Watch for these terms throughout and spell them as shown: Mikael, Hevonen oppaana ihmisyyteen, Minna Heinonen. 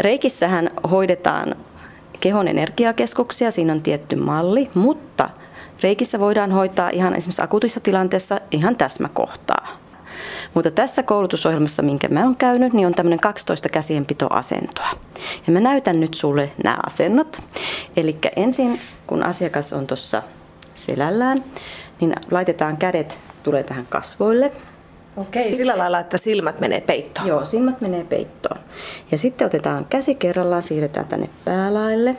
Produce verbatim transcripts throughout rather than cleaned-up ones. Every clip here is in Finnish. Reikissähän hoidetaan kehon energiakeskuksia, siinä on tietty malli, mutta reikissä voidaan hoitaa ihan esimerkiksi akuutissa tilanteessa ihan täsmäkohtaa. Mutta tässä koulutusohjelmassa, minkä mä oon käynyt, niin on tämmöinen kaksitoista käsienpitoasentoa. Ja mä näytän nyt sulle nämä asennot. Eli ensin, kun asiakas on tuossa selällään, niin laitetaan kädet, tulee tähän kasvoille. Okei, sitten, sillä lailla, että silmät menee peittoon. Joo, silmät menee peittoon. Ja sitten otetaan käsi kerrallaan, siirretään tänne päälaille.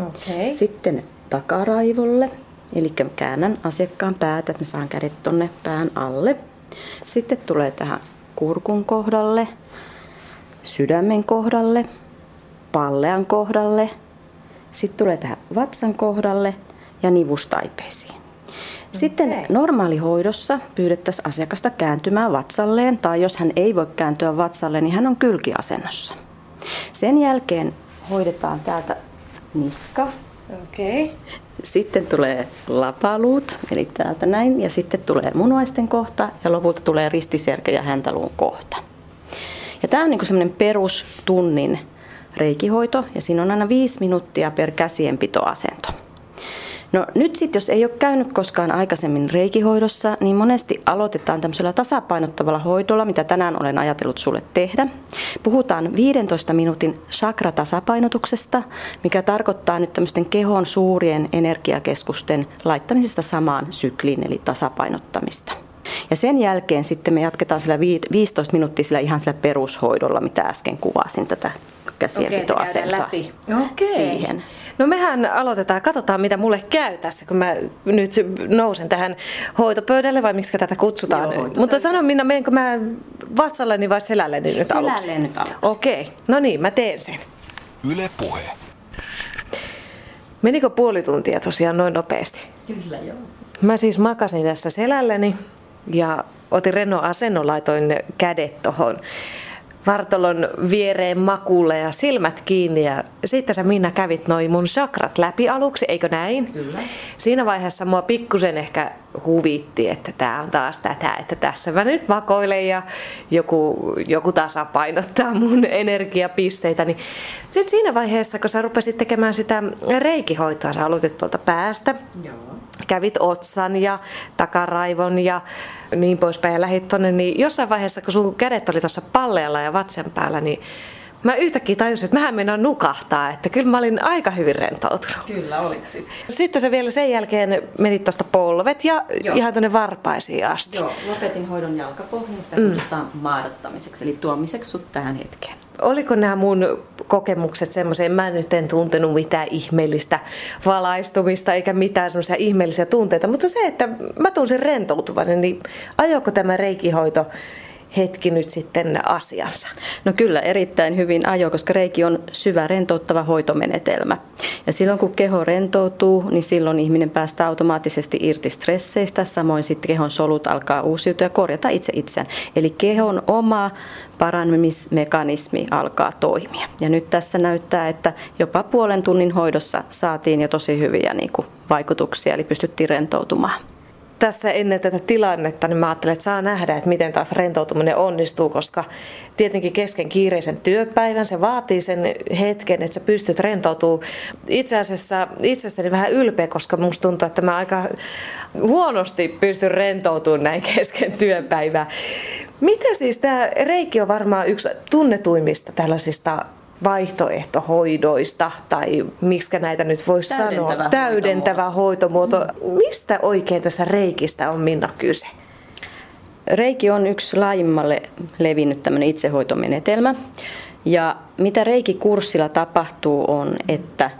Okei. Sitten takaraivolle, eli käännän asiakkaan päätä, että me saan kädet tonne pään alle. Sitten tulee tähän kurkun kohdalle, sydämen kohdalle, pallean kohdalle, sitten tulee tähän vatsan kohdalle ja nivustaipeisiin. Sitten okay. normaalihoidossa pyydettäisiin asiakasta kääntymään vatsalleen, tai jos hän ei voi kääntyä vatsalleen, niin hän on kylkiasennossa. Sen jälkeen hoidetaan täältä niska. Okay. Sitten tulee lapaluut, eli täältä näin, ja sitten tulee munuaisten kohta, ja lopulta tulee ristiselkä ja häntäluun kohta. Ja tämä on niin kuin semmoinen perustunnin reikihoito, ja siinä on aina viisi minuuttia per käsienpitoasento. No nyt sitten, jos ei ole käynyt koskaan aikaisemmin reikihoidossa, niin monesti aloitetaan tämmöisellä tasapainottavalla hoidolla, mitä tänään olen ajatellut sulle tehdä. Puhutaan viidentoista minuutin chakratasapainotuksesta, mikä tarkoittaa nyt tämmöisten kehon suurien energiakeskusten laittamisesta samaan sykliin, eli tasapainottamista. Ja sen jälkeen sitten me jatketaan sillä viisitoista minuuttia sillä ihan sillä perushoidolla, mitä äsken kuvasin tätä käsienpitoasentoa. Okei, okay, käydään läpi. Okay. Siihen. No mehän aloitetaan, katsotaan mitä mulle käy tässä, kun mä nyt nousen tähän hoitopöydälle, vai miksi tätä kutsutaan? Joo, mutta sano Minna, meenkö mä vatsalleni vai selälleni nyt selälle aluksi? Selälleni nyt aluksi. Okei, okay. No niin, mä teen sen. Yle Puhe. Menikö puoli tuntia tosiaan noin nopeasti? Kyllä joo. Mä siis makasin tässä selälleni ja otin rennon asennon, laitoin kädet tohon vartalon viereen makuulle ja silmät kiinni, ja sitten sä Minna kävit noin mun chakrat läpi aluksi, eikö näin? Kyllä. Siinä vaiheessa mua pikkusen ehkä huvitti, että tää on taas tätä, että tässä mä nyt vakoilen ja joku, joku tasapainottaa mun energiapisteitä. Niin sitten siinä vaiheessa, kun sä rupesit tekemään sitä reikihoitoa, sä aloitit tuolta päästä. Joo. Kävit otsan ja takaraivon ja niin poispäin ja lähit tonne, niin jossain vaiheessa, kun sun kädet oli tuossa palleella ja vatsen päällä, niin mä yhtäkkiä tajusin, että mähän meinaan nukahtaa, että kyllä mä olin aika hyvin rentoutunut. Kyllä olit sitten. Sitten se vielä sen jälkeen menit tuosta polvet ja Joo. ihan tonne varpaisiin asti. Joo, lopetin hoidon jalkapohjaan, sitä kutsutaan mm. maadottamiseksi, eli tuomiseksi sut tähän hetkeen. Oliko nämä mun kokemukset semmoisia, mä nyt en tuntenut mitään ihmeellistä valaistumista eikä mitään semmoisia ihmeellisiä tunteita, mutta se, että mä tunsin rentoutuvan, niin ajoiko tämä reikihoito hetki nyt sitten asiansa? No kyllä erittäin hyvin ajo, koska reiki on syvä rentouttava hoitomenetelmä. Ja silloin kun keho rentoutuu, niin silloin ihminen päästää automaattisesti irti stresseistä, samoin sitten kehon solut alkaa uusiutua ja korjata itse itseään. Eli kehon oma parannemismekanismi alkaa toimia. Ja nyt tässä näyttää, että jopa puolen tunnin hoidossa saatiin jo tosi hyviä niin kuin vaikutuksia, eli pystyttiin rentoutumaan. Tässä ennen tätä tilannetta niin mä ajattelin, että saa nähdä, että miten taas rentoutuminen onnistuu, koska tietenkin kesken kiireisen työpäivän se vaatii sen hetken, että sä pystyt rentoutumaan. Itse asiassa itsestäni vähän ylpeä, koska musta tuntuu, että mä aika huonosti pystyn rentoutumaan näin kesken työpäivää. Miten siis tämä reiki on varmaan yksi tunnetuimmista tällaisista vaihtoehtohoidoista, tai miksi näitä nyt voisi sanoa, täydentävä hoitomuoto. Mm. Mistä oikein tässä reikistä on Minna kyse? Reiki on yksi laajimmalle levinnyt tämmöinen itsehoitomenetelmä. Ja mitä reikikurssilla tapahtuu on, että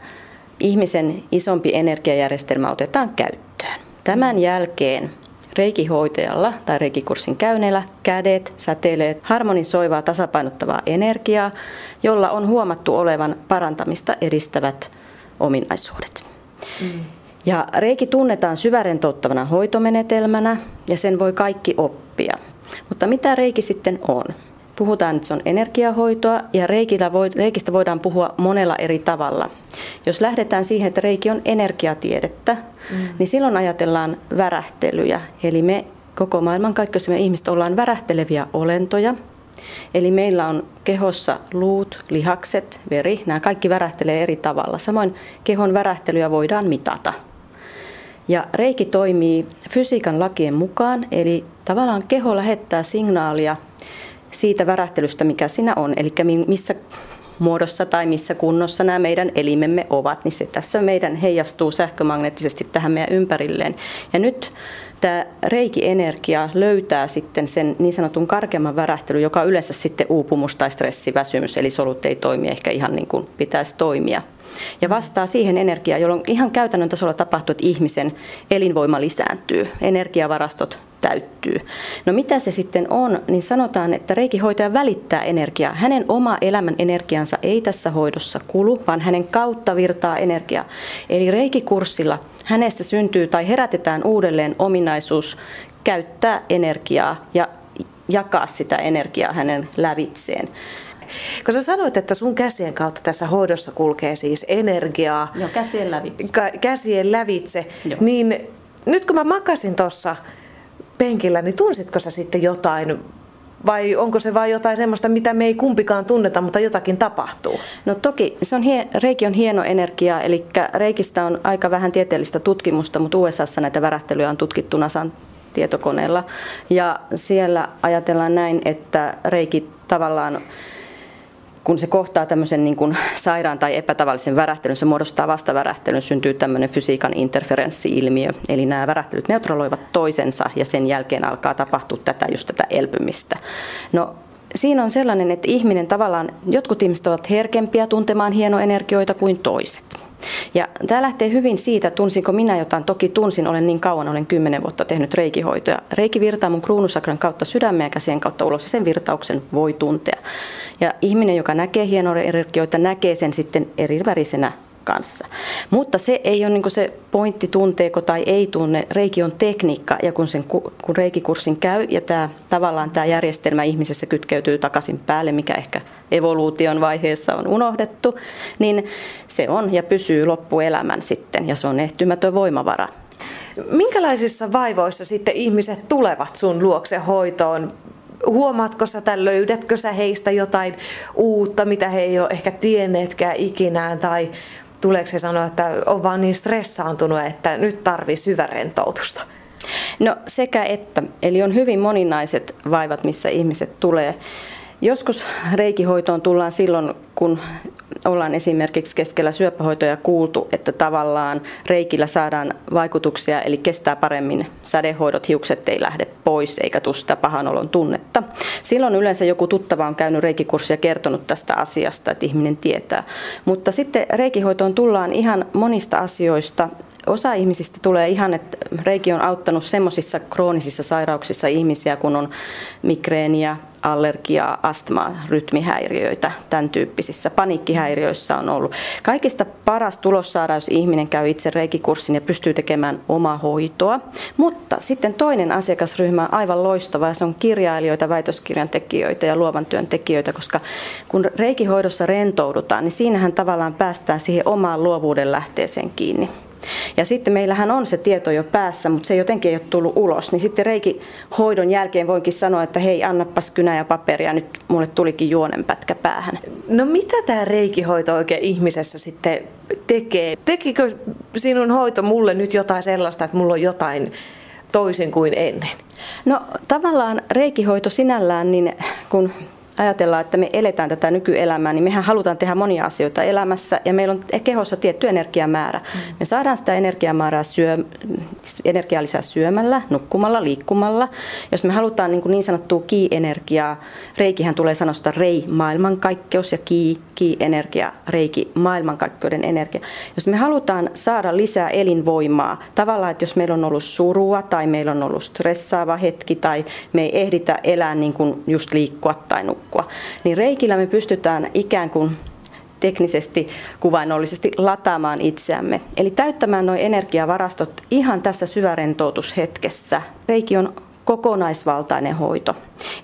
ihmisen isompi energiajärjestelmä otetaan käyttöön. Tämän jälkeen reikihoitajalla tai reikikurssin käyneellä kädet säteilee harmonisoivaa tasapainottavaa energiaa, jolla on huomattu olevan parantamista edistävät ominaisuudet. Mm. Ja reiki tunnetaan syvärentouttavana hoitomenetelmänä ja sen voi kaikki oppia. Mutta mitä reiki sitten on? Puhutaan, että se on energiahoitoa ja reikistä voidaan puhua monella eri tavalla. Jos lähdetään siihen, että reiki on energiatiedettä, mm. niin silloin ajatellaan värähtelyjä. Eli me koko maailman kaikki, jos me ihmiset ollaan värähteleviä olentoja, Eli meillä on kehossa luut, lihakset, veri, nämä kaikki värähtelee eri tavalla. Samoin kehon värähtelyä voidaan mitata. Ja reiki toimii fysiikan lakien mukaan, eli tavallaan keho lähettää signaalia siitä värähtelystä, mikä siinä on, eli missä muodossa tai missä kunnossa nämä meidän elimemme ovat, niin se tässä meidän heijastuu sähkömagneettisesti tähän meidän ympärilleen. Ja nyt tämä reiki-energia löytää sitten sen niin sanotun karkeamman värähtelyn, joka on yleensä sitten uupumus tai stressiväsymys, eli solut ei toimi ehkä ihan niin kuin pitäisi toimia. Ja vastaa siihen energiaa, jolloin ihan käytännön tasolla tapahtuu, että ihmisen elinvoima lisääntyy, energiavarastot täyttyy. No mitä se sitten on, niin sanotaan, että reikihoitaja välittää energiaa. Hänen oma elämän energiansa ei tässä hoidossa kulu, vaan hänen kautta virtaa energiaa. Eli reikikurssilla hänestä syntyy tai herätetään uudelleen ominaisuus käyttää energiaa ja jakaa sitä energiaa hänen lävitseen. Kun sä sanoit, että sun käsien kautta tässä hoidossa kulkee siis energiaa. Joo, käsien lävitse. K- käsien lävitse. Joo. Niin nyt kun mä makasin tuossa penkillä, niin tunsitko sä sitten jotain? Vai onko se vain jotain semmoista, mitä me ei kumpikaan tunneta, mutta jotakin tapahtuu? No toki, se on hie- reiki on hieno energia, eli reikistä on aika vähän tieteellistä tutkimusta, mutta U S A:ssa näitä värähtelyjä on tutkittu NASAn tietokoneella. Ja siellä ajatellaan näin, että reiki tavallaan, kun se kohtaa tämmöisen niin kuin sairaan tai epätavallisen värähtelyn, se muodostaa vastavärähtelyn, syntyy tämmöinen fysiikan interferenssi-ilmiö. Eli nämä värähtelyt neutraloivat toisensa ja sen jälkeen alkaa tapahtua tätä, just tätä elpymistä. No, siinä on sellainen, että ihminen tavallaan, jotkut ihmiset ovat herkempiä tuntemaan hienoenergioita kuin toiset. Ja tämä lähtee hyvin siitä, tunsinko minä jotain. Toki tunsin, olen niin kauan, olen kymmenen vuotta tehnyt reikihoitoja. Reiki virtaa mun kruunusakran kautta sydämeen ja käsien kautta ulos, ja sen virtauksen voi tuntea. Ja ihminen, joka näkee hienoenergioita, näkee sen sitten eri värisenä kanssa. Mutta se ei ole niin se pointti, tunteeko tai ei tunne. Reiki on tekniikka, ja kun, sen, kun reikikurssin käy ja tämä, tavallaan tämä järjestelmä ihmisessä kytkeytyy takaisin päälle, mikä ehkä evoluution vaiheessa on unohdettu, niin se on ja pysyy loppuelämän sitten, ja se on ehtymätön voimavara. Minkälaisissa vaivoissa sitten ihmiset tulevat sun luokse hoitoon? Huomaatko sä tai löydätkö sä heistä jotain uutta, mitä he ei ole ehkä tienneetkään ikinään, tai tuleeko se sanoa, että on vaan niin stressaantunut, että nyt tarvii syvärentoutusta? No sekä että. Eli on hyvin moninaiset vaivat, missä ihmiset tulee. Joskus reikihoitoon tullaan silloin, kun ollaan esimerkiksi keskellä syöpähoitoja kuultu, että tavallaan reikillä saadaan vaikutuksia, eli kestää paremmin sädehoidot, hiukset ei lähde pois eikä tule sitä pahanolon tunnetta. Silloin yleensä joku tuttava on käynyt reikikurssia ja kertonut tästä asiasta, että ihminen tietää. Mutta sitten reikihoitoon tullaan ihan monista asioista. Osa ihmisistä tulee ihan, että reiki on auttanut semmoisissa kroonisissa sairauksissa ihmisiä, kun on migreeniä, allergiaa, astmaa, rytmihäiriöitä, tämän tyyppisissä paniikkihäiriöissä on ollut. Kaikista paras tulos saadaan, jos ihminen käy itse reikikurssin ja pystyy tekemään omaa hoitoa. Mutta sitten toinen asiakasryhmä on aivan loistava, ja se on kirjailijoita, väitöskirjan tekijöitä ja luovan työn tekijöitä, koska kun reikihoidossa rentoudutaan, niin siinähän tavallaan päästään siihen omaan luovuuden lähteeseen kiinni. Ja sitten meillähän on se tieto jo päässä, mutta se jotenkin ei ole tullut ulos. Niin sitten reikihoidon jälkeen voinkin sanoa, että hei, annapas kynä ja paperia, nyt mulle tulikin juonenpätkä päähän. No mitä tämä reikihoito oikein ihmisessä sitten tekee? Tekikö sinun hoito mulle nyt jotain sellaista, että mulla on jotain toisin kuin ennen? No tavallaan reikihoito sinällään, niin kun ajatellaan, että me eletään tätä nykyelämää, niin mehän halutaan tehdä monia asioita elämässä, ja meillä on kehossa tietty energiamäärä. Me saadaan sitä energiamäärää syö, energiaa lisää syömällä, nukkumalla, liikkumalla. Jos me halutaan niin, niin sanottua ki-energiaa, reikihän tulee sanosta rei, maailmankaikkeus, ja ki, ki-energia, reiki, maailmankaikkeuden energia. Jos me halutaan saada lisää elinvoimaa, tavallaan, että jos meillä on ollut surua, tai meillä on ollut stressaava hetki, tai me ei ehditä elää niin kuin just liikkua tai nukkua, niin reikillä me pystytään ikään kuin teknisesti, kuvainnollisesti lataamaan itseämme. Eli täyttämään nuo energiavarastot ihan tässä syvärentoutushetkessä. Reiki on kokonaisvaltainen hoito.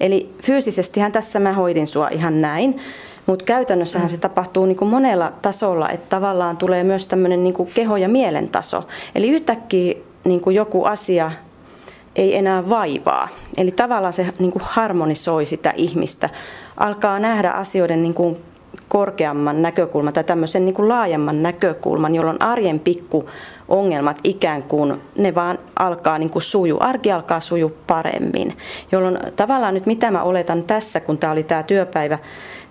Eli fyysisestihän tässä mä hoidin sua ihan näin, mutta käytännössähän se tapahtuu niin kuin monella tasolla, että tavallaan tulee myös tämmöinen niin kuin keho- ja mielen taso. Eli yhtäkkiä niin kuin joku asia ei enää vaivaa. Eli tavallaan se niin kuin harmonisoi sitä ihmistä, alkaa nähdä asioiden niin kuin korkeamman näkökulman tai tämmöisen niin kuin laajemman näkökulman, jolloin arjen pikkuongelmat ikään kuin ne vaan alkaa niin kuin sujuu, arki alkaa sujuu paremmin. Jolloin tavallaan nyt mitä mä oletan tässä, kun tämä oli tämä työpäivä,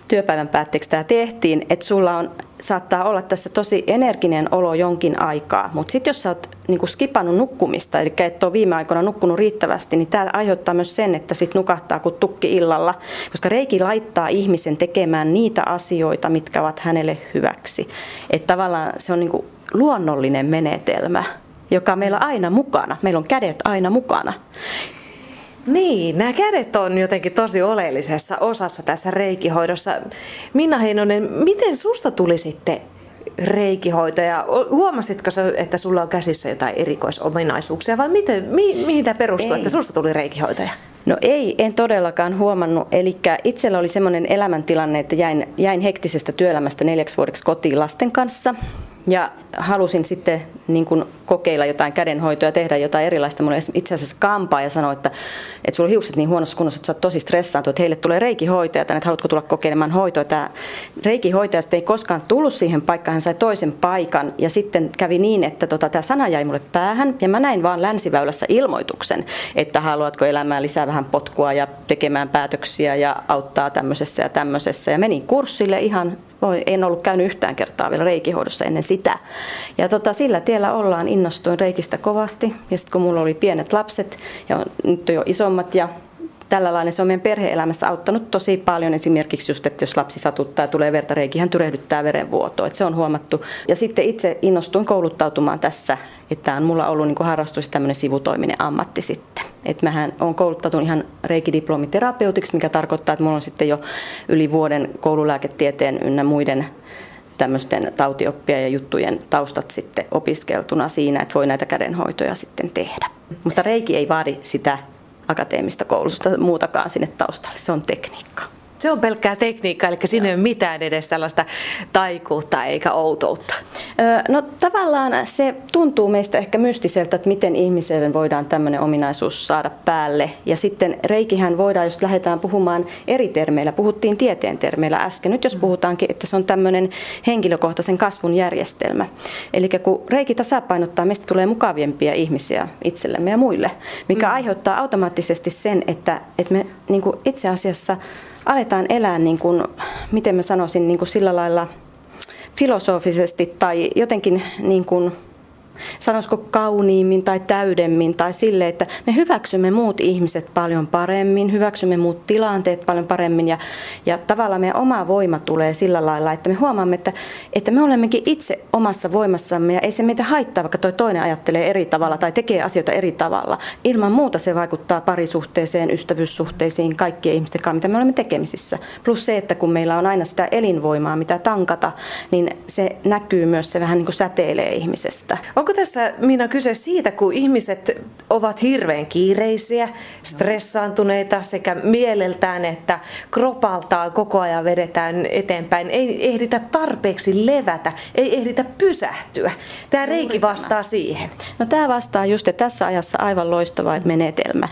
työpäivän päätteeksi tämä tehtiin, että sulla on, saattaa olla tässä tosi energinen olo jonkin aikaa, mutta sitten jos sä oot niin kuin skipannut nukkumista, eli et ole viime aikoina nukkunut riittävästi, niin tämä aiheuttaa myös sen, että sit nukahtaa kuin tukki illalla, koska reiki laittaa ihmisen tekemään niitä asioita, mitkä ovat hänelle hyväksi. Että tavallaan se on niin kuin luonnollinen menetelmä, joka meillä on aina mukana, meillä on kädet aina mukana. Niin, nämä kädet on jotenkin tosi oleellisessa osassa tässä reikihoidossa. Minna Heinonen, miten susta tuli sitten reikihoitaja? Huomasitko sä, että sulla on käsissä jotain erikoisominaisuuksia vai miten, mi, mihin tämä perustuu, ei. Että susta tuli reikihoitaja? No ei, en todellakaan huomannut. Eli itsellä oli semmoinen elämäntilanne, että jäin, jäin hektisestä työelämästä neljäksi vuodeksi kotiin lasten kanssa. Ja halusin sitten niin kun kokeilla jotain kädenhoitoa ja tehdä jotain erilaista. Mulla itse asiassa kampaaja sanoi, että, että sulla on hiukset niin huonossa kunnossa, että sä oot tosi stressaantunut. Heille tulee reikihoitaja tänne, että haluatko tulla kokeilemaan hoitoa. Tämä reikihoitaja sitten ei koskaan tullut siihen paikkaan, hän sai toisen paikan. Ja sitten kävi niin, että tota, tämä sana jäi mulle päähän. Ja mä näin vaan Länsiväylässä ilmoituksen, että haluatko elämään lisää vähän potkua ja tekemään päätöksiä ja auttaa tämmöisessä ja tämmöisessä. Ja menin kurssille ihan... En ollut käynyt yhtään kertaa vielä reikihoidossa ennen sitä. Ja tota, sillä tiellä ollaan, innostuin reikistä kovasti. Ja sitten kun mulla oli pienet lapset ja nyt on jo isommat ja tällä lailla se on meidän perhe-elämässä auttanut tosi paljon. Esimerkiksi just, että jos lapsi satuttaa ja tulee verta, reikihän tyrehdyttää verenvuotoa. Et se on huomattu. Ja sitten itse innostuin kouluttautumaan tässä. Tämä on mulla ollut niin kuin harrastus tämmöinen sivutoiminen ammatti sitten. Et mähän olen kouluttautunut ihan reikidiploomiterapeutiksi, mikä tarkoittaa, että mulla on sitten jo yli vuoden koululääketieteen ynnä muiden tämmöisten tautioppia ja juttujen taustat sitten opiskeltuna siinä, että voi näitä kädenhoitoja sitten tehdä. Mutta reiki ei vaadi sitä akateemista koulutusta muutakaan sinne taustalle, se on tekniikka. Se on pelkkää tekniikkaa, eli siinä ei ole mitään edes tällaista taikuutta eikä outoutta. No tavallaan se tuntuu meistä ehkä mystiseltä, että miten ihmiselle voidaan tämmöinen ominaisuus saada päälle. Ja sitten reikihän voidaan, jos lähdetään puhumaan eri termeillä, puhuttiin tieteen termeillä äsken. Nyt jos puhutaankin, että se on tämmöinen henkilökohtaisen kasvun järjestelmä. Eli kun reiki tasapainottaa, meistä tulee mukavimpia ihmisiä itsellemme ja muille, mikä mm. aiheuttaa automaattisesti sen, että, että me niin kuin itse asiassa... Aletaan elää, niin kuin, miten mä sanoisin, niin kuin sillä lailla filosofisesti tai jotenkin, niin kuin, sanoisiko kauniimmin tai täydemmin tai sille, että me hyväksymme muut ihmiset paljon paremmin, hyväksymme muut tilanteet paljon paremmin ja, ja tavallaan meidän oma voima tulee sillä lailla, että me huomaamme, että, että me olemmekin itse omassa voimassamme ja ei se meitä haittaa, vaikka toi toinen ajattelee eri tavalla tai tekee asioita eri tavalla. Ilman muuta se vaikuttaa parisuhteeseen, ystävyyssuhteisiin, kaikkien ihmisten kanssa, mitä me olemme tekemisissä. Plus se, että kun meillä on aina sitä elinvoimaa, mitä tankata, niin se näkyy myös, se vähän niin kuin säteilee ihmisestä. Onko tässä, Minna, kyse siitä, kun ihmiset ovat hirveän kiireisiä, stressaantuneita sekä mieleltään että kropaltaan koko ajan vedetään eteenpäin, ei ehditä tarpeeksi levätä, ei ehditä pysähtyä. Tämä reiki vastaa siihen. No tämä vastaa just, ja tässä ajassa aivan loistava menetelmä.